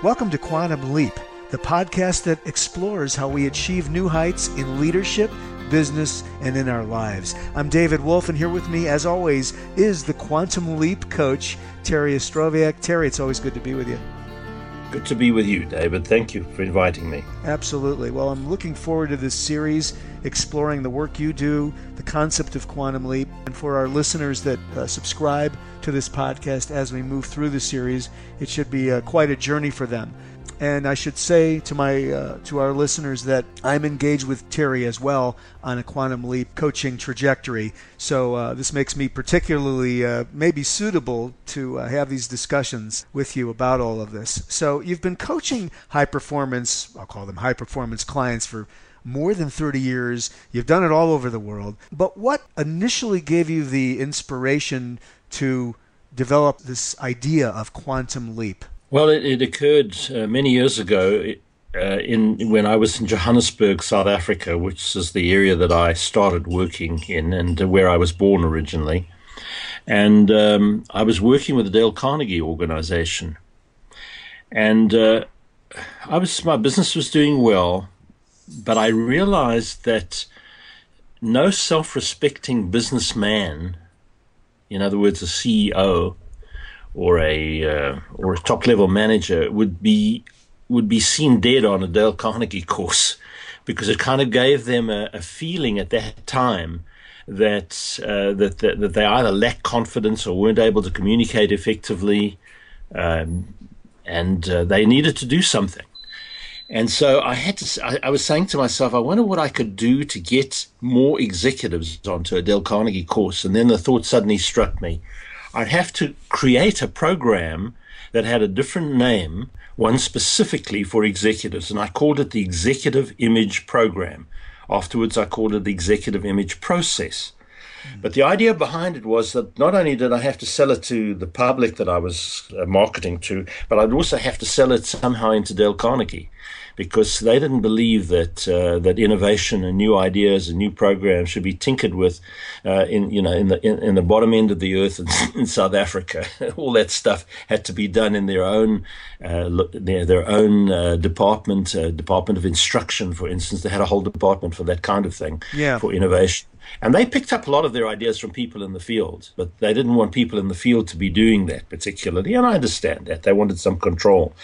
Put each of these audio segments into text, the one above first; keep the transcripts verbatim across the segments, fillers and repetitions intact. Welcome to Quantum Leap, the podcast that explores how we achieve new heights in leadership, business, and in our lives. I'm David Wolf, and here with me, as always, is the Quantum Leap coach, Terry Ostroviak. Terry, it's always good to be with you. Good to be with you, David. Thank you for inviting me. Absolutely. Well, I'm looking forward to this series, exploring the work you do, the concept of Quantum Leap, and for our listeners that uh, subscribe to this podcast as we move through the series, it should be uh, quite a journey for them. And I should say to my uh, to our listeners that I'm engaged with Terry as well on a Quantum Leap coaching trajectory. So uh, this makes me particularly uh, maybe suitable to uh, have these discussions with you about all of this. So you've been coaching high performance, I'll call them high performance clients for more than thirty years. You've done it all over the world. But what initially gave you the inspiration to develop this idea of Quantum Leap? Well, it, it occurred uh, many years ago uh, in when I was in Johannesburg, South Africa, which is the area that I started working in and where I was born originally. And um, I was working with the Dale Carnegie organization. And uh, I was my business was doing well, but I realized that no self-respecting businessman, in other words, a C E O, or a uh, or a top-level manager would be would be seen dead on a Dale Carnegie course, because it kind of gave them a, a feeling at that time that, uh, that that that they either lacked confidence or weren't able to communicate effectively, um, and uh, they needed to do something. And so I had to. I, I was saying to myself, I wonder what I could do to get more executives onto a Dale Carnegie course. And then the thought suddenly struck me. I'd have to create a program that had a different name, one specifically for executives, and I called it the Executive Image Program. Afterwards, I called it the Executive Image Process. Mm-hmm. But the idea behind it was that not only did I have to sell it to the public that I was uh, marketing to, but I'd also have to sell it somehow into Dale Carnegie, because they didn't believe that uh, that innovation and new ideas and new programs should be tinkered with uh, in you know in the in, in the bottom end of the earth in, in South Africa. All that stuff had to be done in their own uh, their their own uh, department uh, department of instruction, for instance. They had a whole department for that kind of thing, yeah. For innovation. And they picked up a lot of their ideas from people in the field, but they didn't want people in the field to be doing that particularly. And I understand that they wanted some control,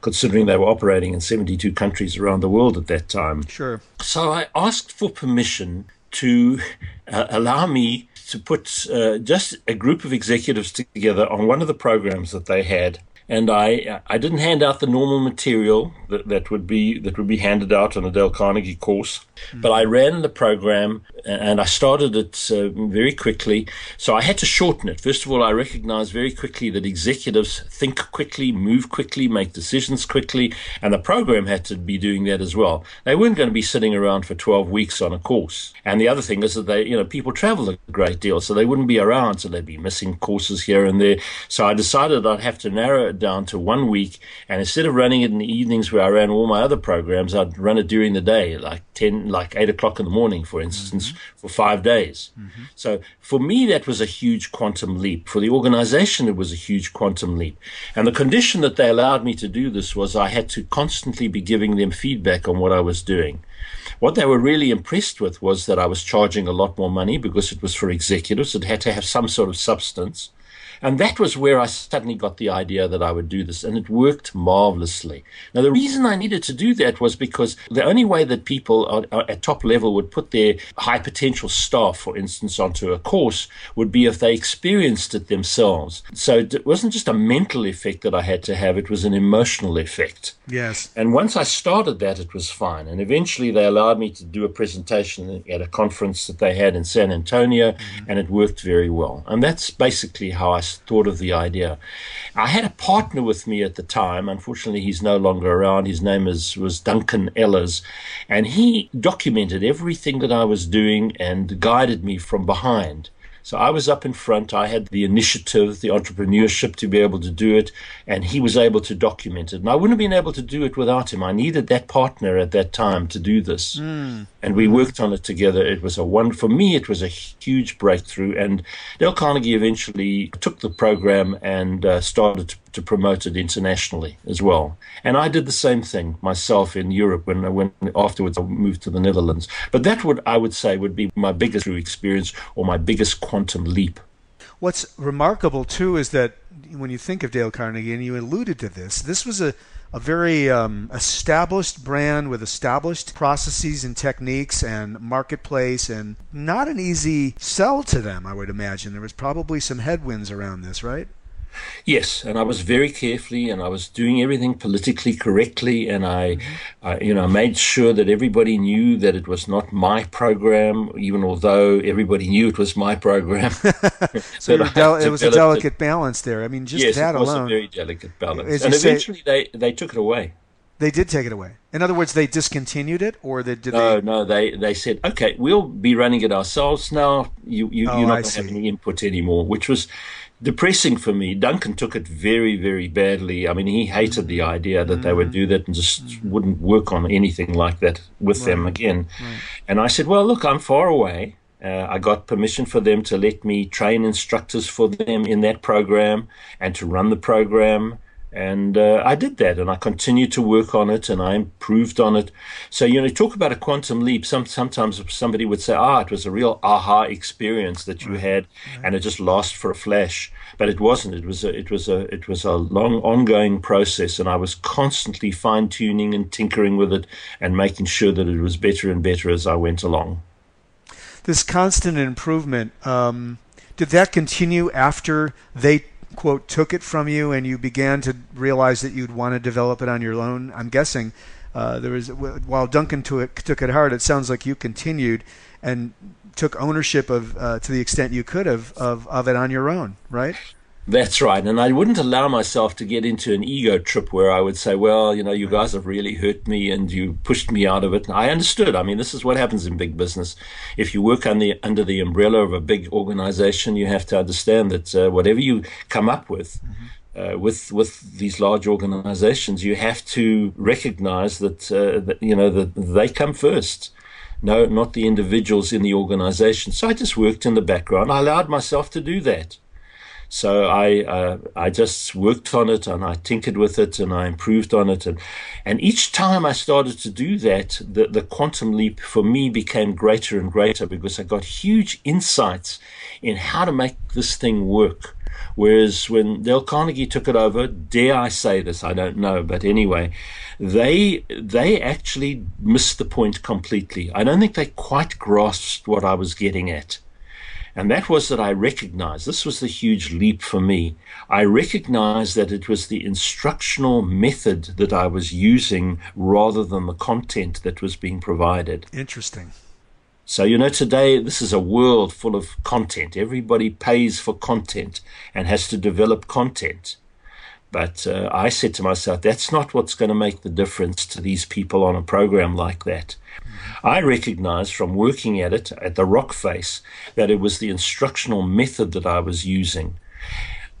considering they were operating in seventy-two countries around the world at that time. Sure. So I asked for permission to uh, allow me to put uh, just a group of executives together on one of the programs that they had. And I I didn't hand out the normal material that, that would be that would be handed out on a Dale Carnegie course, mm-hmm. But I ran the program and I started it uh, very quickly. So I had to shorten it. First of all, I recognized very quickly that executives think quickly, move quickly, make decisions quickly, and the program had to be doing that as well. They weren't going to be sitting around for twelve weeks on a course. And the other thing is that they, you know, people travel a great deal, so they wouldn't be around, so they'd be missing courses here and there. So I decided I'd have to narrow it down to one week, and instead of running it in the evenings where I ran all my other programs, I'd run it during the day, like ten, like eight o'clock in the morning, for instance, mm-hmm. for five days. Mm-hmm. So for me, that was a huge quantum leap. For the organization, it was a huge quantum leap. And the condition that they allowed me to do this was I had to constantly be giving them feedback on what I was doing. What they were really impressed with was that I was charging a lot more money because it was for executives. It had to have some sort of substance. And that was where I suddenly got the idea that I would do this, and it worked marvelously. Now, the reason I needed to do that was because the only way that people are, are at top level would put their high potential staff, for instance, onto a course would be if they experienced it themselves. So it wasn't just a mental effect that I had to have, it was an emotional effect. Yes. And once I started that, it was fine. And eventually they allowed me to do a presentation at a conference that they had in San Antonio, mm-hmm. and it worked very well. And that's basically how I started. Thought of the idea. I had a partner with me at the time. Unfortunately, he's no longer around. His name is was Duncan Ellers, and he documented everything that I was doing and guided me from behind. So I was up in front. I had the initiative, the entrepreneurship to be able to do it, and he was able to document it. And I wouldn't have been able to do it without him. I needed that partner at that time to do this. Mm. and we worked on it together. It was a one for me. It was a huge breakthrough. And Dale Carnegie eventually took the program and uh, started to, to promote it internationally as well. And I did the same thing myself in Europe when I went afterwards. I moved to the Netherlands. But that would I would say would be my biggest experience, or my biggest quantum leap. What's remarkable too is that when you think of Dale Carnegie, and you alluded to this, this was a a very um, established brand with established processes and techniques and marketplace, and not an easy sell to them, I would imagine. There was probably some headwinds around this, right? Yes, and I was very carefully, and I was doing everything politically correctly, and I, mm-hmm. I, you know, made sure that everybody knew that it was not my program, even although everybody knew it was my program. So del- it was a delicate it. balance there. I mean, just yes, that alone. Yes, it was a very delicate balance. As and eventually say, they, they took it away. They did take it away. In other words, they discontinued it, or they did no, they? No, no. They they said, okay, we'll be running it ourselves now. You you oh, you're not going to have any input anymore, which was depressing for me. Duncan took it very, very badly. I mean, he hated the idea that mm-hmm. they would do that, and just mm-hmm. wouldn't work on anything like that with right. them again. Right. And I said, well, look, I'm far away. Uh, I got permission for them to let me train instructors for them in that program and to run the program. And uh, I did that, and I continued to work on it, and I improved on it. So, you know, talk about a quantum leap. Some, sometimes somebody would say, ah, it was a real aha experience that you had, and it just lasts for a flash. But it wasn't. It was a, it was a, it was a long, ongoing process, and I was constantly fine-tuning and tinkering with it and making sure that it was better and better as I went along. This constant improvement, um, did that continue after they quote, took it from you, and you began to realize that you'd want to develop it on your own? I'm guessing uh, there was, while Duncan to it, took it hard, it sounds like you continued and took ownership of, uh, to the extent you could have, of, of it on your own, right? That's right. And I wouldn't allow myself to get into an ego trip where I would say, well, you know, you guys have really hurt me and you pushed me out of it. And I understood. I mean, this is what happens in big business. If you work on the, under the umbrella of a big organization, you have to understand that uh, whatever you come up with, mm-hmm. Uh, with with these large organizations, you have to recognize that, uh, that you know, that they come first. No, not the individuals in the organization. So I just worked in the background. I allowed myself to do that. So I uh, I just worked on it, and I tinkered with it, and I improved on it, and and each time I started to do that, the, the quantum leap for me became greater and greater, because I got huge insights in how to make this thing work. Whereas when Dale Carnegie took it over, dare I say this, I don't know, but anyway, they they actually missed the point completely. I don't think they quite grasped what I was getting at. And that was that I recognized, this was the huge leap for me, I recognized that it was the instructional method that I was using rather than the content that was being provided. Interesting. So, you know, today, this is a world full of content. Everybody pays for content and has to develop content. But uh, I said to myself, that's not what's going to make the difference to these people on a program like that. Mm-hmm. I recognized from working at it, at the rock face, that it was the instructional method that I was using.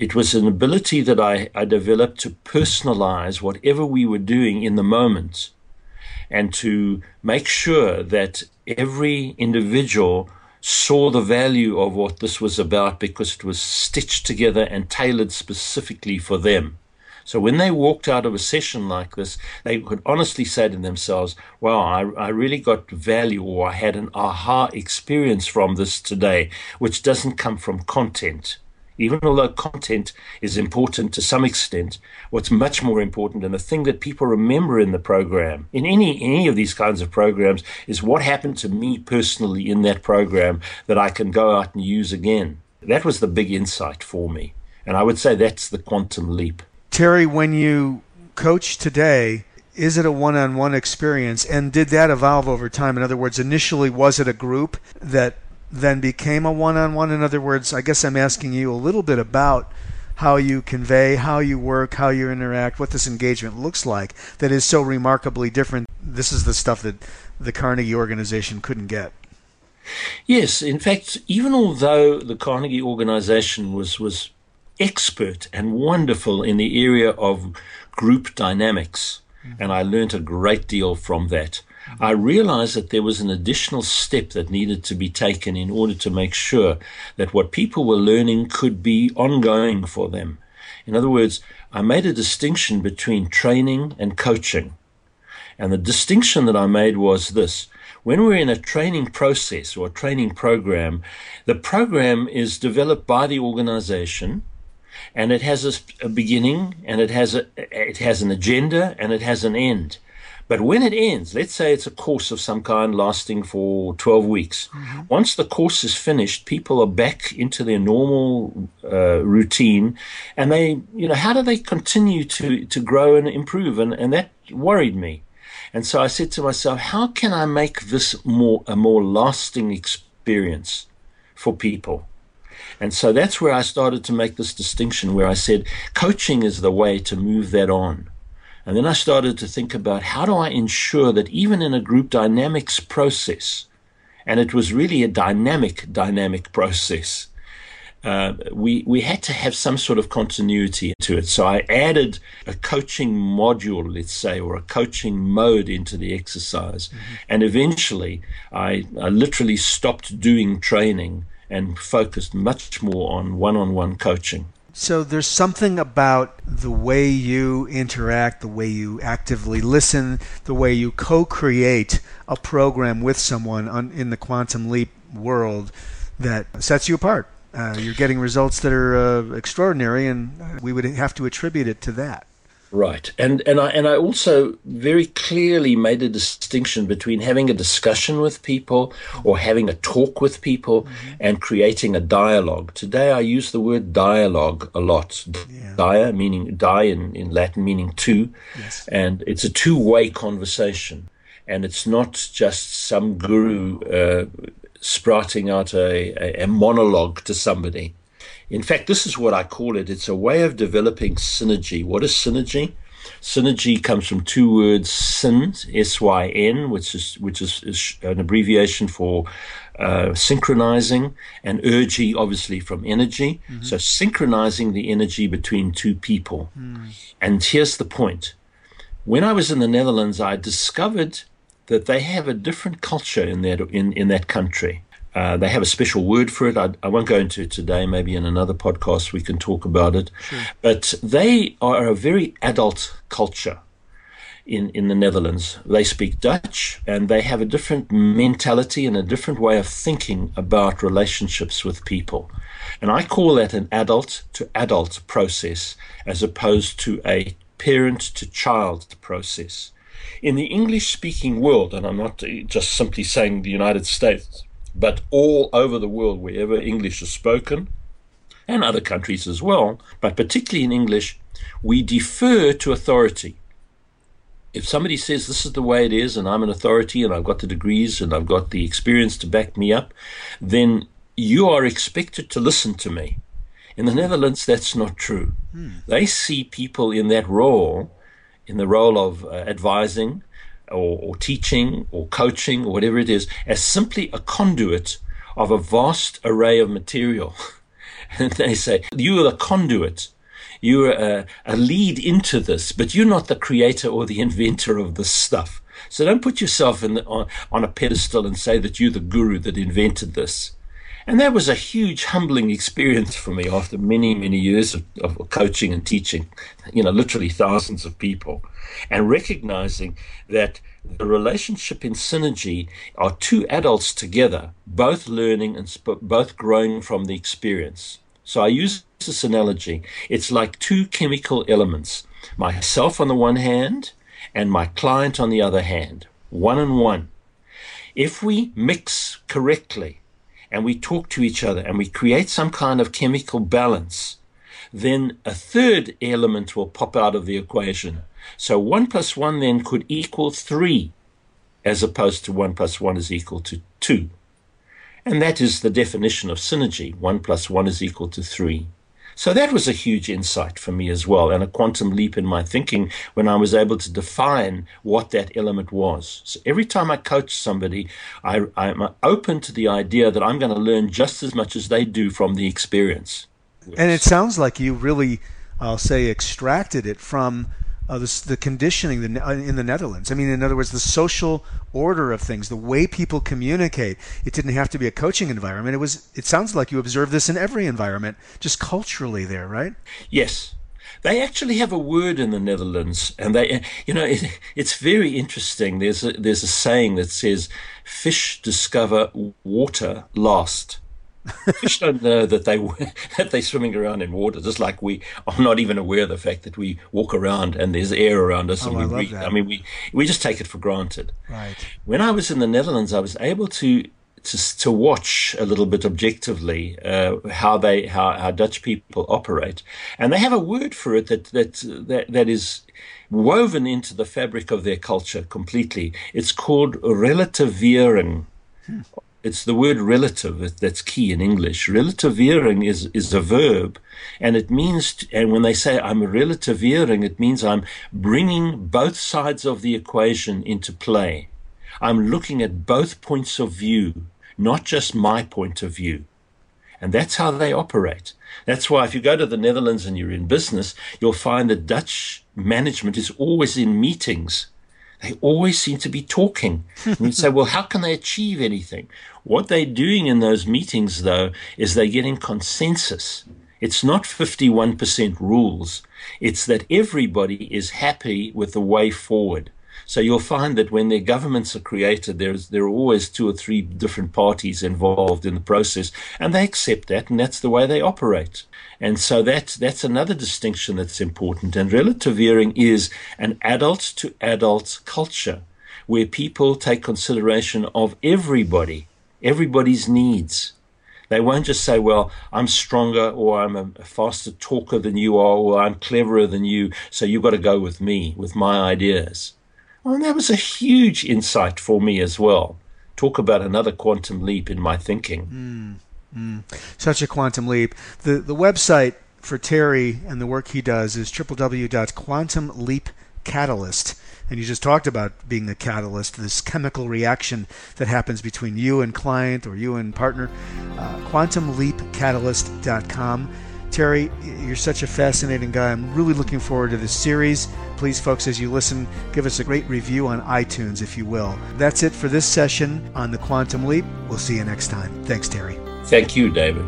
It was an ability that I, I developed to personalize whatever we were doing in the moment, and to make sure that every individual saw the value of what this was about, because it was stitched together and tailored specifically for them. So when they walked out of a session like this, they could honestly say to themselves, wow, I, I really got value, or I had an aha experience from this today, which doesn't come from content. Even although content is important to some extent, what's much more important, and the thing that people remember in the program, in any any of these kinds of programs, is what happened to me personally in that program that I can go out and use again. That was the big insight for me. And I would say that's the quantum leap. Terry, when you coach today, is it a one-on-one experience? And did that evolve over time? In other words, initially, was it a group that then became a one-on-one? In other words, I guess I'm asking you a little bit about how you convey, how you work, how you interact, what this engagement looks like that is so remarkably different. This is the stuff that the Carnegie organization couldn't get. Yes. In fact, even although the Carnegie organization was, was expert and wonderful in the area of group dynamics, mm-hmm. and I learned a great deal from that, I realized that there was an additional step that needed to be taken in order to make sure that what people were learning could be ongoing for them. In other words, I made a distinction between training and coaching. And the distinction that I made was this. When we're in a training process or a training program, the program is developed by the organization, and it has a, a beginning, and it has a, it has an agenda, and it has an end. But when it ends, let's say it's a course of some kind lasting for twelve weeks. Mm-hmm. Once the course is finished, people are back into their normal uh, routine, and they, you know, how do they continue to, to grow and improve? And, and that worried me. And so I said to myself, how can I make this more a more lasting experience for people? And so that's where I started to make this distinction, where I said coaching is the way to move that on. And then I started to think about, how do I ensure that even in a group dynamics process, and it was really a dynamic, dynamic process, uh, we, we had to have some sort of continuity to it. So I added a coaching module, let's say, or a coaching mode into the exercise. Mm-hmm. And eventually, I, I literally stopped doing training and focused much more on one-on-one coaching. So there's something about the way you interact, the way you actively listen, the way you co-create a program with someone on, in the Quantum Leap world that sets you apart. Uh, you're getting results that are uh, extraordinary, and we would have to attribute it to that. Right. And and I and I also very clearly made a distinction between having a discussion with people or having a talk with people mm-hmm. and creating a dialogue. Today I use the word dialogue a lot. Yeah. Dia meaning die in, in Latin meaning two. Yes. And it's a two-way conversation. And it's not just some guru uh, sprouting out a, a, a monologue to somebody. In fact, this is what I call it. It's a way of developing synergy. What is synergy? Synergy comes from two words, syn, S Y N, which is which is, is an abbreviation for uh, synchronizing, and ergy, obviously, from energy. Mm-hmm. So synchronizing the energy between two people. Mm. And here's the point. When I was in the Netherlands, I discovered that they have a different culture in that, in, in that country. Uh, they have a special word for it. I, I won't go into it today. Maybe in another podcast we can talk about it. Sure. But they are a very adult culture in, in the Netherlands. They speak Dutch, and they have a different mentality and a different way of thinking about relationships with people. And I call that an adult-to-adult process as opposed to a parent-to-child process. In the English-speaking world, and I'm not just simply saying the United States, but all over the world, wherever English is spoken, and other countries as well, but particularly in English, we defer to authority. If somebody says this is the way it is, and I'm an authority, and I've got the degrees, and I've got the experience to back me up, then you are expected to listen to me. In the Netherlands, that's not true. Hmm. They see people in that role, in the role of uh, advising, Or, or teaching or coaching or whatever it is, as simply a conduit of a vast array of material. And they say, you are the conduit. You are a, a lead into this, but you're not the creator or the inventor of this stuff. So don't put yourself in the, on, on a pedestal and say that you're the guru that invented this. And that was a huge humbling experience for me after many, many years of, of coaching and teaching, you know, literally thousands of people, and recognizing that the relationship in synergy are two adults together, both learning and sp- both growing from the experience. So I use this analogy. It's like two chemical elements, myself on the one hand and my client on the other hand, one and one. If we mix correctly, and we talk to each other, and we create some kind of chemical balance, then a third element will pop out of the equation. So one plus one then could equal three, as opposed to one plus one is equal to two. And that is the definition of synergy. One plus one is equal to three. So that was a huge insight for me as well, and a quantum leap in my thinking when I was able to define what that element was. So every time I coach somebody, I, I'm open to the idea that I'm going to learn just as much as they do from the experience. And it sounds like you really, I'll say, extracted it from uh, the, the conditioning the, uh, in the Netherlands. I mean, in other words, the social order of things, the way people communicate. It didn't have to be a coaching environment. It was. It sounds like you observe this in every environment, just culturally there, right? Yes. They actually have a word in the Netherlands, and they, you know, it, it's very interesting. There's a, there's a saying that says, "Fish discover water last." Fish don't know that they that they're swimming around in water, just like we are not even aware of the fact that we walk around and there's air around us, oh, and we I breathe. That. I mean, we we just take it for granted. Right. When I was in the Netherlands, I was able to. To, to watch a little bit objectively uh, how they how, how Dutch people operate, and they have a word for it that that that, that is woven into the fabric of their culture completely. It's called relativering. Hmm. It's the word relative that's key in English. Relativering is is a verb, and it means to, and when they say I'm relativering, it means I'm bringing both sides of the equation into play. I'm looking at both points of view, not just my point of view. And that's how they operate. That's why if you go to the Netherlands and you're in business, you'll find that Dutch management is always in meetings. They always seem to be talking. And you say, well, how can they achieve anything? What they're doing in those meetings, though, is they're getting consensus. It's not fifty-one percent rules. It's that everybody is happy with the way forward. So you'll find that when their governments are created, there's, there are always two or three different parties involved in the process, and they accept that, and that's the way they operate. And so that's, that's another distinction that's important. And relativering is an adult-to-adult culture where people take consideration of everybody, everybody's needs. They won't just say, well, I'm stronger, or I'm a faster talker than you are, or I'm cleverer than you, so you've got to go with me, with my ideas. And that was a huge insight for me as well. Talk about another quantum leap in my thinking. Mm, mm. Such a quantum leap. The the website for Terry and the work he does is w w w dot quantum leap catalyst. And you just talked about being the catalyst, this chemical reaction that happens between you and client or you and partner. Uh, quantum leap catalyst dot com. Terry, you're such a fascinating guy. I'm really looking forward to this series. Please, folks, as you listen, give us a great review on iTunes, if you will. That's it for this session on The Quantum Leap. We'll see you next time. Thanks, Terry. Thank you, David.